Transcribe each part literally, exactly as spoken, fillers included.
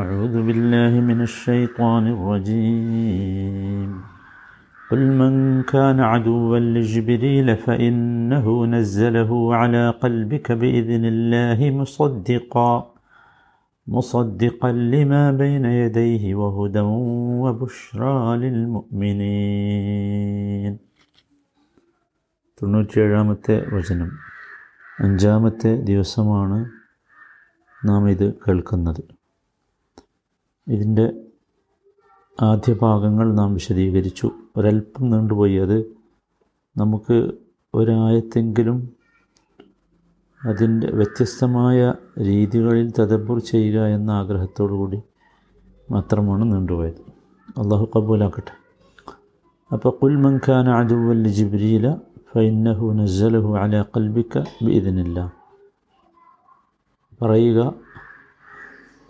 أعوذ بالله من الشيطان الرجيم قل من كان عدوا لجبريل فإنه نزله على قلبك بإذن الله مصدقا مصدقا لما بين يديه وهدى وبشرى للمؤمنين. തൊണ്ണൂറ്റിയേഴാമത്തെ വചനം. അഞ്ചാമത്തെ ദിവസമാണ് നാം ഇത് കേൾക്കുന്നത്. ഇതിൻ്റെ ആദ്യ ഭാഗങ്ങൾ നാം വിശദീകരിച്ചു, ഒരല്പം നീണ്ടുപോയി. അത് നമുക്ക് ഒരായത്തെങ്കിലും അതിൻ്റെ വ്യത്യസ്തമായ രീതികളിൽ തദബ്ബർ ചെയ്യുക എന്ന ആഗ്രഹത്തോടു കൂടി മാത്രമാണ് നീണ്ടുപോയത്. അള്ളാഹു കബൂലാക്കട്ടെ. അപ്പോൾ ഖുൽ മൻ കാന അദുവ്വൻ ലിജിബ്രീല ഫഇന്നഹു നസ്സലഹു അലാ ഖൽബിക ബിഇദ്നില്ലാ. പറയുക,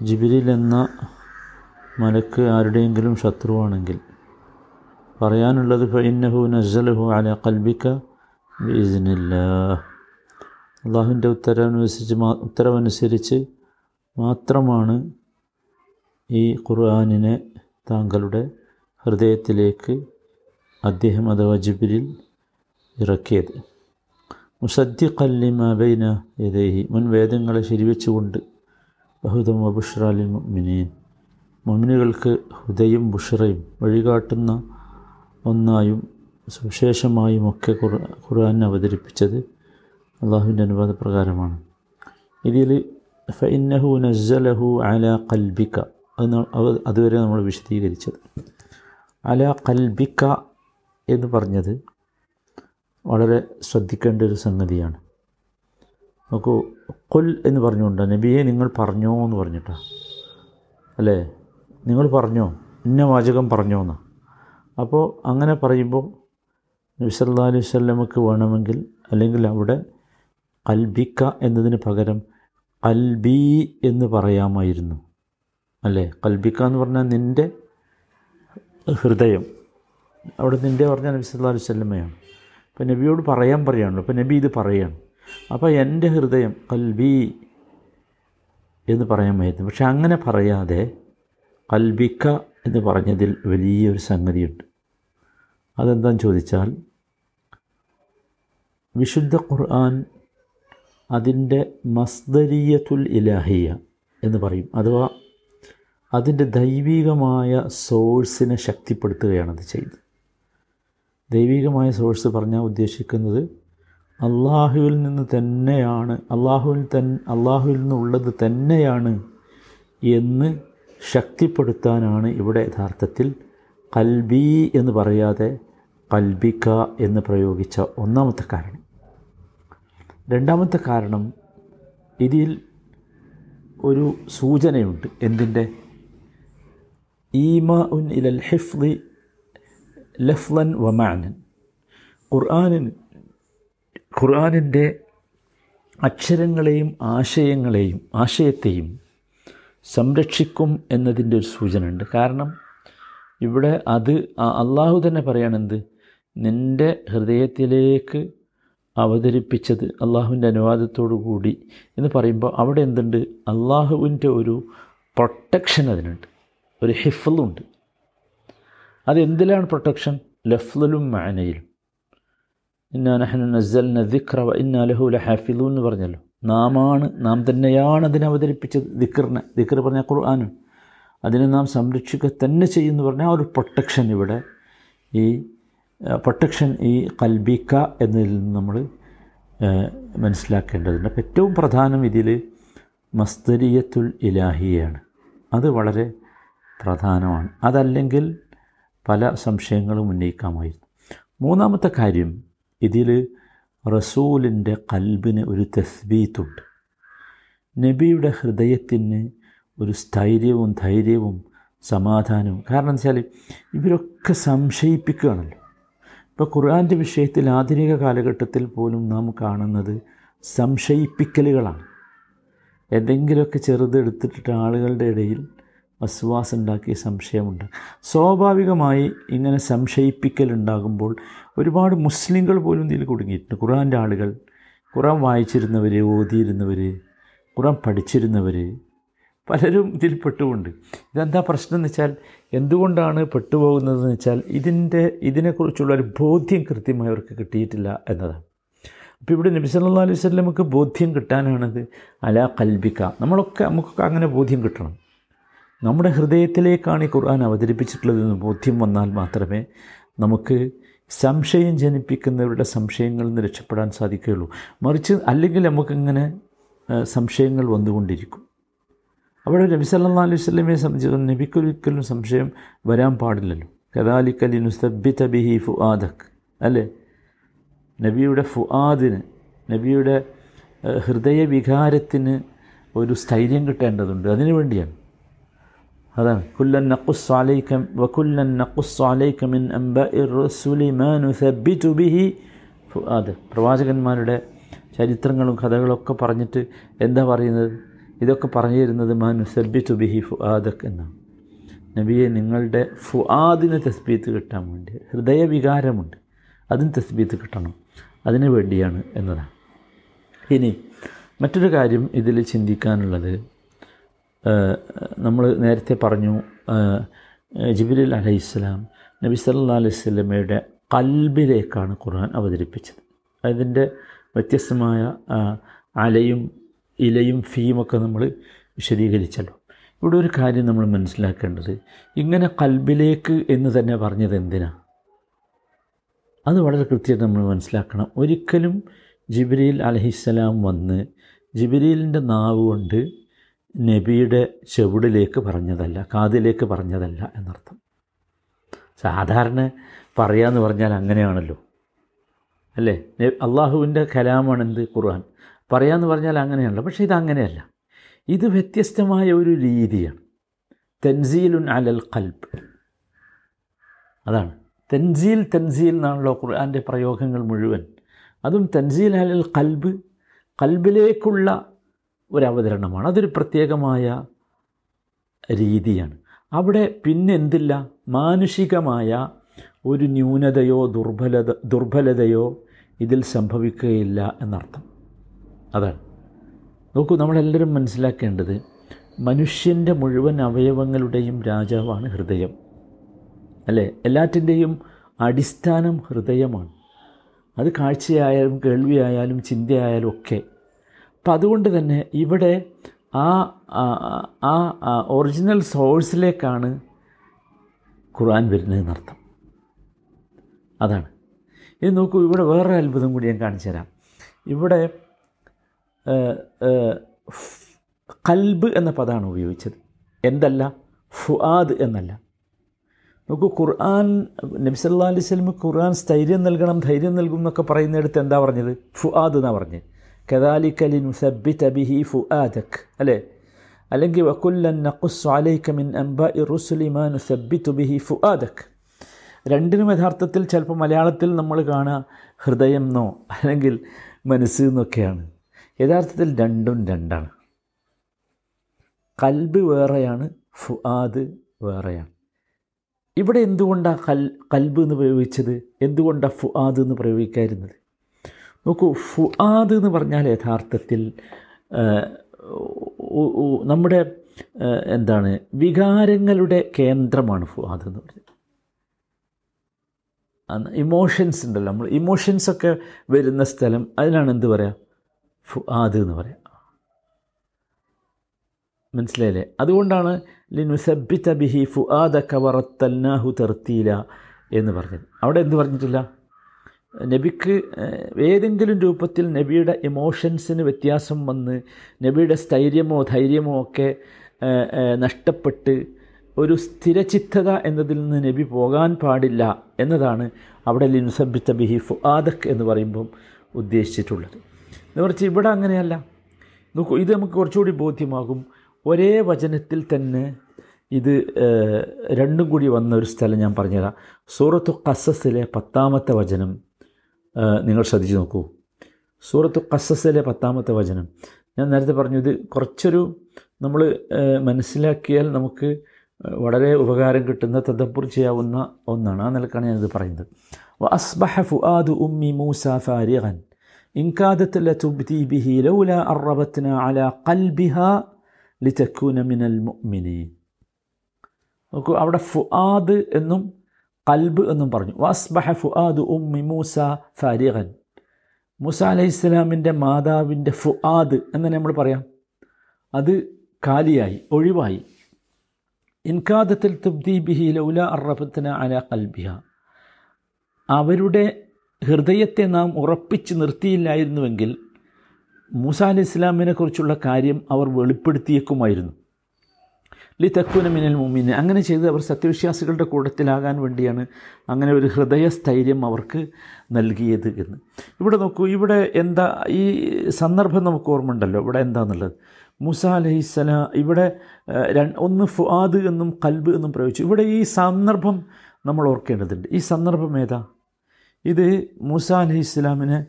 ജിബ്രീൽ എന്ന മലക്ക് ആരുടെയെങ്കിലും ശത്രുവാണെങ്കിൽ പറയാനുള്ളത് ഫഇന്നഹു നസ്സലഹു അലാ ഖൽബിക ബിഇദ്നില്ലാ. അള്ളാഹുവിൻ്റെ ഉത്തരവനുസരിച്ച് ഉത്തരവനുസരിച്ച് മാത്രമാണ് ഈ ഖുർആനിനെ താങ്കളുടെ ഹൃദയത്തിലേക്ക് അദ്ദേഹം അഥവാ ജിബ്രീൽ ഇറക്കിയത്. മുസദ്ദിഖൻ ലിമാ ബൈന യദൈഹി, മുൻ വേദങ്ങളെ ശരിവെച്ചുകൊണ്ട്. വഹുദൻ വബുശ്റാ ലിൽ മുഅ്മിനീൻ, മുഅ്മിനുകൾക്ക് ഹുദയും ബുഷ്റയും വഴികാട്ടുന്ന ഒന്നായും സുവിശേഷമായും ഒക്കെ ഖുർആൻ അവതരിപ്പിച്ചത് അള്ളാഹുവിൻ്റെ അനുവാദപ്രകാരമാണ്. ഇതിൽ ഫഇന്നഹു നസ്സലഹു അലാ ഖൽബിക, അത് അതുവരെ നമ്മൾ വിശദീകരിച്ചത്. അലാ ഖൽബിക എന്ന് പറഞ്ഞത് വളരെ ശ്രദ്ധിക്കേണ്ട ഒരു സംഗതിയാണ്. നോക്കൂ, ഖുൽ എന്ന് പറഞ്ഞുകൊണ്ട് നബിയെ നിങ്ങൾ പറഞ്ഞോ എന്ന് പറഞ്ഞിട്ടാണ്, അല്ലേ? നിങ്ങൾ പറഞ്ഞോ, ഇന്ന വാചകം പറഞ്ഞോ എന്നാണ്. അപ്പോൾ അങ്ങനെ പറയുമ്പോൾ നബി സല്ലല്ലാഹു അലൈഹി വസല്ലമക്ക് വേണമെങ്കിൽ, അല്ലെങ്കിൽ അവിടെ ഖൽബിക എന്നതിന് പകരം ഖൽബി എന്ന് പറയാമായിരുന്നു, അല്ലേ? ഖൽബിക എന്ന് പറഞ്ഞാൽ നിൻ്റെ ഹൃദയം. അവിടെ നിൻ്റെ പറഞ്ഞാൽ നബി സല്ലല്ലാഹു അലൈഹി വസല്ലമയാണ്. അപ്പോൾ നബിയോട് പറയാൻ പറയുകയാണല്ലോ. അപ്പോൾ നബി ഇത് പറയുകയാണ്. അപ്പോൾ എൻ്റെ ഹൃദയം ഖൽബി എന്ന് പറയാമായിരുന്നു. പക്ഷെ അങ്ങനെ പറയാതെ ഖൽബിക എന്ന് പറഞ്ഞതിൽ വലിയൊരു സംഗതിയുണ്ട്. അതെന്താണെന്ന് ചോദിച്ചാൽ, വിശുദ്ധ ഖുർആൻ അതിൻ്റെ മസ്ദരിയത്തുൽ ഇലാഹിയ എന്ന് പറയും, അഥവാ അതിൻ്റെ ദൈവികമായ സോഴ്സിനെ ശക്തിപ്പെടുത്തുകയാണത് ചെയ്തത്. ദൈവികമായ സോഴ്സ് പറഞ്ഞാൽ ഉദ്ദേശിക്കുന്നത് അള്ളാഹുവിൽ നിന്ന് തന്നെയാണ്, അള്ളാഹുവിൽ തന്നെ അള്ളാഹുവിൽ നിന്നുള്ളത് തന്നെയാണ് എന്ന് ശക്തിപ്പെടുത്താനാണ് ഇവിടെ യഥാർത്ഥത്തിൽ ഖൽബി എന്ന് പറയാതെ ഖൽബിക എന്ന് പ്രയോഗിച്ച ഒന്നാമത്തെ കാരണം. രണ്ടാമത്തെ കാരണം, ഇതിൽ ഒരു സൂചനയുണ്ട്. എന്തിൻ്റെ? ഈമാ ഉൻ ഇലൽ ഹിഫ്ളി ലഫ്ളൻ വമാനൻ. ഖുർആനിന് ഖുർആനിൻ്റെ അക്ഷരങ്ങളെയും ആശയങ്ങളെയും ആശയത്തെയും സംരക്ഷിക്കും എന്നതിൻ്റെ ഒരു സൂചന ഉണ്ട്. കാരണം ഇവിടെ അത് അള്ളാഹു തന്നെ പറയണത് നിൻ്റെ ഹൃദയത്തിലേക്ക് അവതരിപ്പിച്ചത് അള്ളാഹുവിൻ്റെ അനുവാദത്തോടു കൂടി എന്ന് പറയുമ്പോൾ അവിടെ എന്തുണ്ട്? അള്ളാഹുവിൻ്റെ ഒരു പ്രൊട്ടക്ഷൻ അതിനുണ്ട്, ഒരു ഹിഫ്ളുണ്ട്. അതെന്തിലാണ് പ്രൊട്ടക്ഷൻ? ലഫ്ലുലും മാനയിലും. ഇന്നാ നഹ്നു നസ്സൽന ദിക്റ വ ഇന്നാ ലഹു ലഹാഫിളൂൻ എന്ന് പറഞ്ഞല്ലോ. നാമാണ്, നാം തന്നെയാണ് അതിനെ അവതരിപ്പിച്ചത്. ദിക്റിനെ, ദിക്ർ പറഞ്ഞാൽ ഖുർആനും, അതിനെ നാം സംരക്ഷിക്കുക തന്നെ ചെയ്യുമെന്ന് പറഞ്ഞാൽ ആ ഒരു പ്രൊട്ടക്ഷൻ ഇവിടെ, ഈ പ്രൊട്ടക്ഷൻ ഈ ഖൽബിക എന്നതിൽ നിന്ന് നമ്മൾ മനസ്സിലാക്കേണ്ടതുണ്ട്. അപ്പോൾ ഏറ്റവും പ്രധാനം ഇതിൽ മസ്ദരിയത്തുൽ ഇലാഹിയാണ്. അത് വളരെ പ്രധാനമാണ്. അതല്ലെങ്കിൽ പല സംശയങ്ങളും ഉന്നയിക്കാമായിരുന്നു. മൂന്നാമത്തെ കാര്യം, ഇതിൽ റസൂലിൻ്റെ ഖൽബിന് ഒരു തസ്ബീത്തുണ്ട്. നബിയുടെ ഹൃദയത്തിന് ഒരു സ്ഥൈര്യവും ധൈര്യവും സമാധാനവും. കാരണം വെച്ചാൽ ഇവരൊക്കെ സംശയിപ്പിക്കുകയാണല്ലോ. ഇപ്പോൾ ഖുർആൻ്റെ വിഷയത്തിൽ ആധുനിക കാലഘട്ടത്തിൽ പോലും നാം കാണുന്നത് സംശയിപ്പിക്കലുകളാണ്. എന്തെങ്കിലുമൊക്കെ ചെറുതെടുത്തിട്ട് ആളുകളുടെ ഇടയിൽ വസ്വാസ് ഉണ്ടാക്കിയ സംശയമുണ്ട്. സ്വാഭാവികമായി ഇങ്ങനെ സംശയിപ്പിക്കലുണ്ടാകുമ്പോൾ ഒരുപാട് മുസ്ലിങ്ങൾ പോലും ഇതിൽ കുടുങ്ങിയിട്ടുണ്ട്. ഖുർആൻ്റെ ആളുകൾ, ഖുർആൻ വായിച്ചിരുന്നവർ, ഓതിയിരുന്നവർ, ഖുർആൻ പഠിച്ചിരുന്നവർ, പലരും ഇതിൽ പെട്ടുമുണ്ട്. ഇതെന്താ പ്രശ്നം എന്ന് വെച്ചാൽ, എന്തുകൊണ്ടാണ് പെട്ടുപോകുന്നതെന്ന് വെച്ചാൽ ഇതിൻ്റെ ഇതിനെക്കുറിച്ചുള്ളൊരു ബോധ്യം കൃത്യമായി അവർക്ക് കിട്ടിയിട്ടില്ല എന്നതാണ്. അപ്പോൾ ഇവിടെ നബി സല്ലല്ലാഹു അലൈഹി വസല്ലമക്ക് ബോധ്യം കിട്ടാനാണത് അലാ ഖൽബിക. നമ്മളൊക്കെ നമുക്കൊക്കെ അങ്ങനെ ബോധ്യം കിട്ടണം. നമ്മുടെ ഹൃദയത്തിലേക്കാണ് ഈ ഖുർആൻ അവതരിപ്പിച്ചിട്ടുള്ളതെന്ന് ബോധ്യം വന്നാൽ മാത്രമേ നമുക്ക് സംശയം ജനിപ്പിക്കുന്നവരുടെ സംശയങ്ങളിൽ നിന്ന് രക്ഷപ്പെടാൻ സാധിക്കുകയുള്ളൂ. മറിച്ച് അല്ലെങ്കിൽ നമുക്കിങ്ങനെ സംശയങ്ങൾ വന്നുകൊണ്ടിരിക്കും. അവിടെ നബി സല്ലല്ലാഹു അലൈഹി വസല്ലമയെ സംബന്ധിച്ചിടത്തോളം നബിക്കൊരിക്കലും സംശയം വരാൻ പാടില്ലല്ലോ. കദാലിക ലിനുസ്തബ്ബിത ബിഹി ഫുആദക് അല്ലേ. നബിയുടെ ഫുആദിന്, നബിയുടെ ഹൃദയവികാരത്തിന് ഒരു സ്ഥൈര്യം കിട്ടേണ്ടതുണ്ട്. അതിനു വേണ്ടിയാണ്. അതാണ് കുല്ലൻ നഖുസ് അലൈക വകുല്ലൻ നഖുസ് അലൈക മിൻ അംബാഇ റസൂലി മാ നുസബ്ബിതു ബിഹി ഫുആദ. പ്രവാചകന്മാരുടെ ചരിത്രങ്ങളും കഥകളൊക്കെ പറഞ്ഞിട്ട് എന്താ പറയുന്നത്? ഇതൊക്കെ പറഞ്ഞു തരുന്നത് മാ നുസബ്ബിതു ബിഹി ഫുആദക് എന്നാണ്. നബിയെ നിങ്ങളുടെ ഫുആദിന് തസ്ബീത്ത് കിട്ടാൻ വേണ്ടി, ഹൃദയവികാരമുണ്ട് അതിന് തസ്ബീത്ത് കിട്ടണം, അതിനു വേണ്ടിയാണ് എന്നതാണ്. ഇനി മറ്റൊരു കാര്യം ഇതിൽ ചിന്തിക്കാനുള്ളത്, നമ്മൾ നേരത്തെ പറഞ്ഞു ജിബ്രീൽ അലൈഹിസ്സലാം നബി സല്ലല്ലാഹു അലൈഹി വസല്ലമയുടെ ഖൽബിലേക്കാണ് ഖുർആൻ അവതരിപ്പിച്ചത്. അതിൻ്റെ വ്യത്യസ്തമായ അലയും ഇലയും ഫീമൊക്കെ നമ്മൾ വിശദീകരിച്ചല്ലോ. ഇവിടെ ഒരു കാര്യം നമ്മൾ മനസ്സിലാക്കേണ്ടത്, ഇങ്ങനെ ഖൽബിലേക്ക് എന്ന് തന്നെ പറഞ്ഞത് എന്തിനാണ്? അത് വളരെ കൃത്യമായിട്ട് നമ്മൾ മനസ്സിലാക്കണം. ഒരിക്കലും ജിബ്രീൽ അലൈഹിസ്സലാം വന്ന് ജിബ്രീലിൻ്റെ നാവ് കൊണ്ട് നബിയുടെ ചെവിടിലേക്ക് പറഞ്ഞതല്ല, കാതിലേക്ക് പറഞ്ഞതല്ല എന്നർത്ഥം. സാധാരണ പറയാമെന്ന് പറഞ്ഞാൽ അങ്ങനെയാണല്ലോ അല്ലേ. അള്ളാഹുവിൻ്റെ കലാമാണെന്ത് ഖുർആൻ, പറയാമെന്ന് പറഞ്ഞാൽ അങ്ങനെയാണല്ലോ. പക്ഷേ ഇതങ്ങനെയല്ല. ഇത് വ്യത്യസ്തമായ ഒരു രീതിയാണ്. തൻസീലുൻ അലൽ ഖൽബ്, അതാണ് തൻസീൽ. തൻസീൽ എന്നാണല്ലോ ഖുർആൻ്റെ പ്രയോഗങ്ങൾ മുഴുവൻ. അതും തൻസീൽ അലൽ ഖൽബ്, ഖൽബിലേക്കുള്ള ഒരവതരണമാണ്. അതൊരു പ്രത്യേകമായ രീതിയാണ്. അവിടെ പിന്നെന്തില്ല, മാനുഷികമായ ഒരു ന്യൂനതയോ ദുർബലത ദുർബലതയോ ഇതിൽ സംഭവിക്കുകയില്ല എന്നർത്ഥം. അതാണ്. നോക്കൂ, നമ്മളെല്ലാവരും മനസ്സിലാക്കേണ്ടത്, മനുഷ്യൻ്റെ മുഴുവൻ അവയവങ്ങളുടെയും രാജാവാണ് ഹൃദയം അല്ലേ. എല്ലാറ്റിൻ്റെയും അടിസ്ഥാനം ഹൃദയമാണ്. അത് കാഴ്ചയായാലും കേൾവിയായാലും ചിന്തയായാലും ഒക്കെ. അപ്പം അതുകൊണ്ട് തന്നെ ഇവിടെ ആ ആ ഒറിജിനൽ സോഴ്സിലേക്കാണ് ഖുർആൻ വരുന്നതെന്നർത്ഥം. അതാണ് ഇത്. നോക്കൂ, ഇവിടെ വേറൊരു അത്ഭുതം കൂടി ഞാൻ കാണിച്ചു തരാം. ഇവിടെ ഖൽബ് എന്ന പദമാണ് ഉപയോഗിച്ചത്, എന്തല്ല ഫുആദ് എന്നല്ല. നോക്കൂ, ഖുർആൻ നബി സല്ലല്ലാഹു അലൈഹി വസല്ലം ഖുർആൻ സ്ഥൈര്യം നൽകണം, ധൈര്യം നൽകും എന്നൊക്കെ പറയുന്നിടത്ത് എന്താ പറഞ്ഞത്? ഫുആദ് എന്നാണ് പറഞ്ഞത്. കദാലിക ലിനുസബ്ബിത ബിഹി ഫുആദക അല്ലേ. അല്ലെങ്കിൽ വകുല്ലൻ നഖുസ് അലൈക മിൻ അംബാഇ റുസുലി മാ നുസബ്ബിതു ബിഹി ഫുആദക. രണ്ടിനും യഥാർത്ഥത്തിൽ ചിലപ്പോൾ മലയാളത്തിൽ നമ്മൾ കാണുക ഹൃദയം എന്നോ അല്ലെങ്കിൽ മനസ്സ് എന്നൊക്കെയാണ്. യഥാർത്ഥത്തിൽ രണ്ടും രണ്ടാണ്. ഖൽബ് വേറെയാണ്, ഫുആദ് വേറെയാണ്. ഇവിടെ എന്തുകൊണ്ടാണ് ഖൽ ഖൽബ് എന്ന് പ്രയോഗിച്ചത്? എന്തുകൊണ്ടാണ് ഫുആദ് എന്ന് പ്രയോഗിക്കാതിരുന്നത്? നോക്കൂ, ഫുആദ് എന്ന് പറഞ്ഞാൽ യഥാർത്ഥത്തിൽ നമ്മുടെ എന്താണ് വികാരങ്ങളുടെ കേന്ദ്രമാണ് ഫുആദ് എന്ന് പറഞ്ഞത്. ഇമോഷൻസ് ഉണ്ടല്ലോ, നമ്മൾ ഇമോഷൻസൊക്കെ വരുന്ന സ്ഥലം, അതിനാണ് എന്ത് പറയുക, ഫുആദ് എന്ന് പറയാം. മനസ്സിലായില്ലേ? അതുകൊണ്ടാണ് ലിനുസബ്ബിത ബിഹി ഫുആദക വറത്തൽനാഹു തർത്തീല എന്ന് പറഞ്ഞത്. അവിടെ എന്ത് പറഞ്ഞിട്ടില്ല? നബിക്ക് ഏതെങ്കിലും രൂപത്തിൽ നബിയുടെ ഇമോഷൻസിന് വ്യത്യാസം വന്ന് നബിയുടെ സ്ഥൈര്യമോ ധൈര്യമോ ഒക്കെ നഷ്ടപ്പെട്ട് ഒരു സ്ഥിരചിത്തത എന്നതിൽ നിന്ന് നബി പോകാൻ പാടില്ല എന്നതാണ് അവിടെ ലിനുസബ്ബിത ബിഹി ഫുആദക് എന്ന് പറയുമ്പം ഉദ്ദേശിച്ചിട്ടുള്ളത്. എന്ന് പറഞ്ഞാൽ ഇവിടെ അങ്ങനെയല്ല. നോക്കൂ, ഇത് നമുക്ക് കുറച്ചുകൂടി ബോധ്യമാകും. ഒരേ വചനത്തിൽ തന്നെ ഇത് രണ്ടും കൂടി വന്ന ഒരു സ്ഥലം ഞാൻ പറഞ്ഞുതരാം. സൂറത്തു ഖസസിലെ പത്താമത്തെ വചനം നിങ്ങൾ ശ്രദ്ധിച്ച് നോക്കൂ. സൂറത്തു ഖസസിലെ പത്താമത്തെ വചനം ഞാൻ നേരത്തെ പറഞ്ഞു, ഇത് കുറച്ചൊരു നമ്മൾ മനസ്സിലാക്കിയാൽ നമുക്ക് വളരെ ഉപകാരം കിട്ടുന്ന, തദബ്ബുർ ചെയ്യാവുന്ന ഒന്നാണ്. ആ നിലക്കാണ് ഞാനിത് പറയുന്നത്. വഅസ്ബഹ ഫുആദു ഉമ്മി മൂസ ഫാരിഗൻ ഇൻ കാദത് ലതുബ്ദി ബിഹി ലൗലാ അർറബത്നാ അലാ ഖൽബിഹാ ലിതകൂന മിനൽ മുഅ്മിനീൻ. നോക്കൂ, അവിടെ ഫുആദ് എന്നും ഖൽബ് എന്നും പറഞ്ഞു. വസ്ബഹ ഫുആദു ഉമ്മി മൂസ ഫാരിഗൻ. മൂസ അലൈഹിസ്സലാമിൻ്റെ മാതാവിൻ്റെ ഫുആദ് എന്ന് നമ്മൾ പറയാം, അത് കാലിയായി, ഒഴിവായി. ഇൻകാദത്തിൽ തുബ്ദി ബിഹി ലൗല അർറബത്ന അല ഖൽബിഹ. അവരുടെ ഹൃദയത്തെ നാം ഉറപ്പിച്ച് നിർത്തിയില്ലായിരുന്നുവെങ്കിൽ മൂസ അലി ഇസ്ലാമിനെ കുറിച്ചുള്ള കാര്യം അവർ വെളിപ്പെടുത്തിയേക്കുമായിരുന്നു. ലിതക്കൂന മിനൽ മുഅ്മിനീൻ. അങ്ങനെ ചെയ്ത് അവർ സത്യവിശ്വാസികളുടെ കൂട്ടത്തിലാകാൻ വേണ്ടിയാണ് അങ്ങനെ ഒരു ഹൃദയസ്ഥൈര്യം അവർക്ക് നൽകിയത് എന്ന്. ഇവിടെ നോക്കൂ, ഇവിടെ എന്താ ഈ സന്ദർഭം നമുക്ക് ഓർമ്മ ഉണ്ടല്ലോ. ഇവിടെ എന്താണെന്നുള്ളത്, മൂസ അലൈഹിസ്സലാം ഇവിടെ ഒന്ന് ഫുആദ് എന്നും ഖൽബ് എന്നും പ്രയോഗിച്ചു. ഇവിടെ ഈ സന്ദർഭം നമ്മൾ ഓർക്കേണ്ടതുണ്ട്. ഈ സന്ദർഭം ഏതാ? ഇത് മൂസ അലൈഹിസ്സലാമിനെ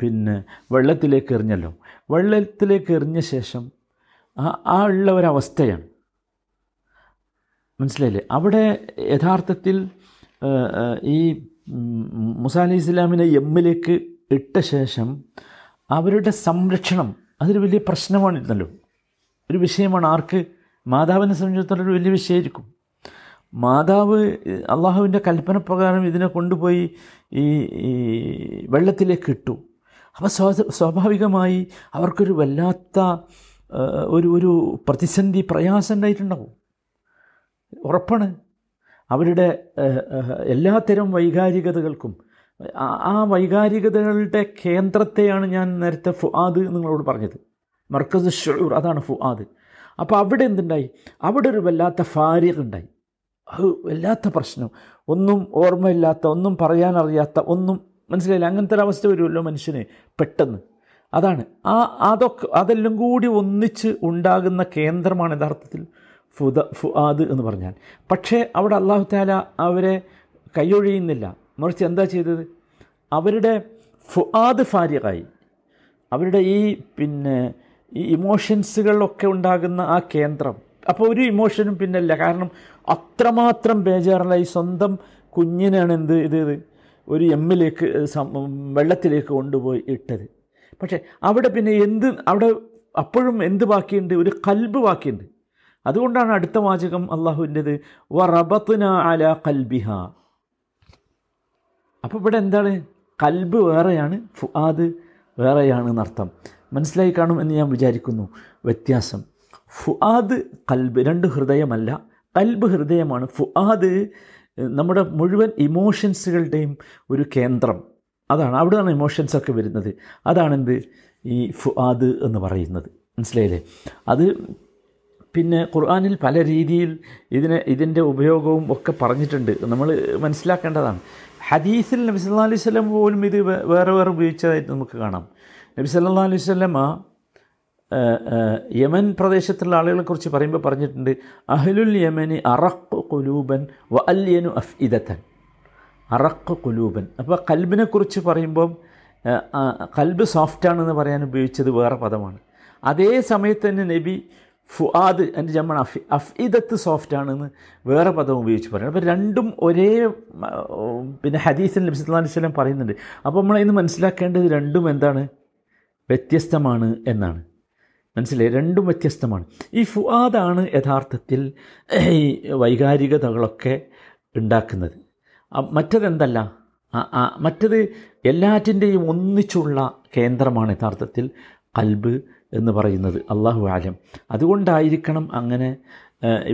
പിന്നെ വെള്ളത്തിലേക്ക് എറിഞ്ഞല്ലോ. വെള്ളത്തിലേക്ക് എറിഞ്ഞ ശേഷം ആ ഉള്ള ഒരവസ്ഥയാണ്, മനസ്സിലായില്ലേ? അവിടെ യഥാർത്ഥത്തിൽ ഈ മൂസ അലൈഹിസ്സലാമിനെ യമ്മിലേക്ക് ഇട്ട ശേഷം അവരുടെ സംരക്ഷണം അതൊരു വലിയ പ്രശ്നമാണിരുന്നല്ലോ, ഒരു വിഷയമാണ്. ആർക്ക്? മാതാവിനെ സംബന്ധിച്ചിടത്തോളം ഒരു വലിയ വിഷയമായിരിക്കും. മാതാവ് അള്ളാഹുവിൻ്റെ കൽപ്പന പ്രകാരം ഇതിനെ കൊണ്ടുപോയി ഈ വെള്ളത്തിലേക്ക് ഇട്ടു. അപ്പോൾ സ്വ സ്വാഭാവികമായി അവർക്കൊരു വല്ലാത്ത ഒരു ഒരു പ്രതിസന്ധി, പ്രയാസം ഉണ്ടായിട്ടുണ്ടാവും, ഉറപ്പാണ്. അവരുടെ എല്ലാത്തരം വൈകാരികതകൾക്കും ആ വൈകാരികതകളുടെ കേന്ദ്രത്തെയാണ് ഞാൻ നേരത്തെ ഫുആദ് നിങ്ങളോട് പറഞ്ഞത്, മർക്കസ് ഷുഊർ, അതാണ് ഫുആദ്. അപ്പോൾ അവിടെ എന്തുണ്ടായി? അവിടെ ഒരു വല്ലാത്ത ഫാരിഖ് ഉണ്ടായി, വല്ലാത്ത പ്രശ്നം, ഒന്നും ഓർമ്മയില്ലാത്ത, ഒന്നും പറയാനറിയാത്ത, ഒന്നും മനസ്സിലായില്ല. അങ്ങനത്തെ ഒരവസ്ഥ വരുമല്ലോ മനുഷ്യന് പെട്ടെന്ന്. അതാണ് ആ അതൊക്കെ അതെല്ലാം കൂടി ഒന്നിച്ച് ഉണ്ടാകുന്ന കേന്ദ്രമാണ് യഥാർത്ഥത്തിൽ ഫുദ ഫുആദ് എന്ന് പറഞ്ഞാൽ. പക്ഷേ അവിടെ അല്ലാഹു തആല അവരെ കൈയൊഴിയുന്നില്ല. മറിച്ച് എന്താ ചെയ്തത്? അവരുടെ ഫുആദ് ഫാരിഖായി, അവരുടെ ഈ പിന്നെ ഈ ഇമോഷൻസുകളിലൊക്കെ ഉണ്ടാകുന്ന ആ കേന്ദ്രം, അപ്പോൾ ഒരു ഇമോഷനും പിന്നല്ല. കാരണം അത്രമാത്രം ബേജാറിലായി. സ്വന്തം കുഞ്ഞിനാണ് എന്ത് ഇത് ഒരു എമ്മിലേക്ക് വെള്ളത്തിലേക്ക് കൊണ്ടുപോയി ഇട്ടത്. പക്ഷേ അവിടെ പിന്നെ എന്ത്, അവിടെ അപ്പോഴും എന്ത് ബാക്കിയുണ്ട്? ഒരു ഖൽബ് ബാക്കിയുണ്ട്. അതുകൊണ്ടാണ് അടുത്ത വാചകം അള്ളാഹുവിൻ്റേത് വറബത്ന അലാ ഖൽബിഹ. അപ്പോൾ ഇവിടെ എന്താണ്? ഖൽബ് വേറെയാണ്, ഫുആദ് വേറെയാണ് എന്നർത്ഥം. മനസ്സിലായി കാണും എന്ന് ഞാൻ വിചാരിക്കുന്നു വ്യത്യാസം. ഫുആദ് ഖൽബ് രണ്ട് ഹൃദയമല്ല, ഖൽബ് ഹൃദയമാണ്. ഫുആദ് നമ്മുടെ മുഴുവൻ ഇമോഷൻസുകളുടെയും ഒരു കേന്ദ്രം, അതാണ്. അവിടെയാണ് ഇമോഷൻസൊക്കെ വരുന്നത്. അതാണെന്ത് ഈ ഫുആദ് എന്ന് പറയുന്നത്, മനസ്സിലായില്ലേ? അത് പിന്നെ ഖുർആനിൽ പല രീതിയിൽ ഇതിനെ ഇതിൻ്റെ ഉപയോഗവും ഒക്കെ പറഞ്ഞിട്ടുണ്ട്, നമ്മൾ മനസ്സിലാക്കേണ്ടതാണ്. ഹദീസിൽ നബി സല്ലല്ലാഹു അലൈഹി വസല്ലം പോലും ഇത് വേറെ വേറെ ഉപയോഗിച്ചതായിട്ട് നമുക്ക് കാണാം. നബി സല്ലല്ലാഹു അലൈഹി വസല്ലം യമൻ പ്രദേശത്തുള്ള ആളുകളെക്കുറിച്ച് പറയുമ്പോൾ പറഞ്ഞിട്ടുണ്ട്, അഹ്ലുൽ യമനി അറഖ് ഖുലൂബൻ വ അല്യനു അഫ്ഇദതൻ. അറഖ് ഖുലൂബൻ. അപ്പോൾ ഖൽബിനെക്കുറിച്ച് പറയുമ്പം ഖൽബ് സോഫ്റ്റാണെന്ന് പറയാൻ ഉപയോഗിച്ചത് വേറെ പദമാണ്. അതേ സമയത്ത് തന്നെ നബി ഫുആദ് എൻ്റെ ജമ്മ അഫ് അഫ്ഇദത്ത് സോഫ്റ്റാണെന്ന് വേറെ പദം ഉപയോഗിച്ച് പറയും. അപ്പോൾ രണ്ടും ഒരേ പിന്നെ ഹദീസിൽ നബി സല്ലല്ലാഹു അലൈഹി വസല്ലം പറയുന്നുണ്ട്. അപ്പോൾ നമ്മളിന്ന് മനസ്സിലാക്കേണ്ടത് രണ്ടും എന്താണ്? വ്യത്യസ്തമാണ് എന്നാണ്. മനസ്സിലായി? രണ്ടും വ്യത്യസ്തമാണ്. ഈ ഫുആദാണ് യഥാർത്ഥത്തിൽ ഈ വൈകാരികതകളൊക്കെ ഉണ്ടാക്കുന്നത്. മറ്റതെന്തല്ല, മറ്റത് എല്ലാറ്റിൻ്റെയും ഒന്നിച്ചുള്ള കേന്ദ്രമാണ് യഥാർത്ഥത്തിൽ ഖൽബ് എന്ന് പറയുന്നത്. അല്ലാഹു ആലം. അതുകൊണ്ടായിരിക്കണം അങ്ങനെ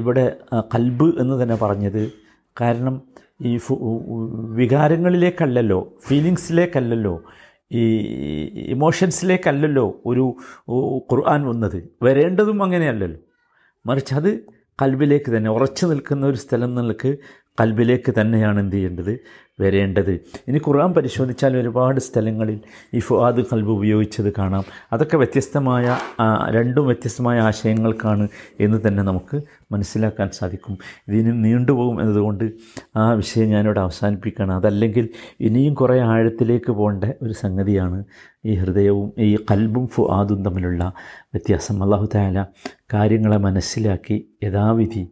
ഇവിടെ ഖൽബ് എന്ന് തന്നെ പറഞ്ഞത്. കാരണം ഈ വികാരങ്ങളിലേക്കല്ലല്ലോ, ഫീലിങ്സിലേക്കല്ലല്ലോ, ഈ ഇമോഷൻസിലേക്കല്ലല്ലോ ഒരു ഖുർആൻ വന്നത്, വരേണ്ടതും അങ്ങനെയല്ലല്ലോ. മറിച്ച് അത് ഖൽബിലേക്ക് തന്നെ, ഉറച്ചു നിൽക്കുന്ന ഒരു സ്ഥലം നിലക്ക് ഖൽബിലേക്ക് തന്നെയാണ് എന്ത് ചെയ്യേണ്ടത്, വരേണ്ടത്. ഇനി ഖുർആൻ പരിശോധിച്ചാൽ ഒരുപാട് സ്ഥലങ്ങളിൽ ഈ ഫുആദ് ഖൽബ് ഉപയോഗിച്ചത് കാണാം. അതൊക്കെ വ്യത്യസ്തമായ, രണ്ടും വ്യത്യസ്തമായ ആശയങ്ങൾക്കാണ് എന്ന് തന്നെ നമുക്ക് മനസ്സിലാക്കാൻ സാധിക്കും. ഇതിന് നീണ്ടുപോകും എന്നതുകൊണ്ട് ആ വിഷയം ഞാനിവിടെ അവസാനിപ്പിക്കുകയാണ്. അതല്ലെങ്കിൽ ഇനിയും കുറേ ആഴത്തിലേക്ക് പോകേണ്ട ഒരു സംഗതിയാണ് ഈ ഹൃദയവും ഈ ഖൽബും ഫുആദും തമ്മിലുള്ള വ്യത്യാസം. അല്ലാഹു തആല കാര്യങ്ങളെ മനസ്സിലാക്കി യഥാവിധി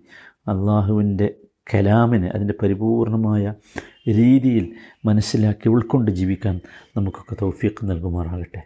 അള്ളാഹുവിൻ്റെ കലാമിനെ അതിൻ്റെ പരിപൂർണമായ രീതിയിൽ മനസ്സിലാക്കി ഉൾക്കൊണ്ട് ജീവിക്കാൻ നമുക്കൊക്കെ തൗഫീഖ് നൽകുമാറാകട്ടെ.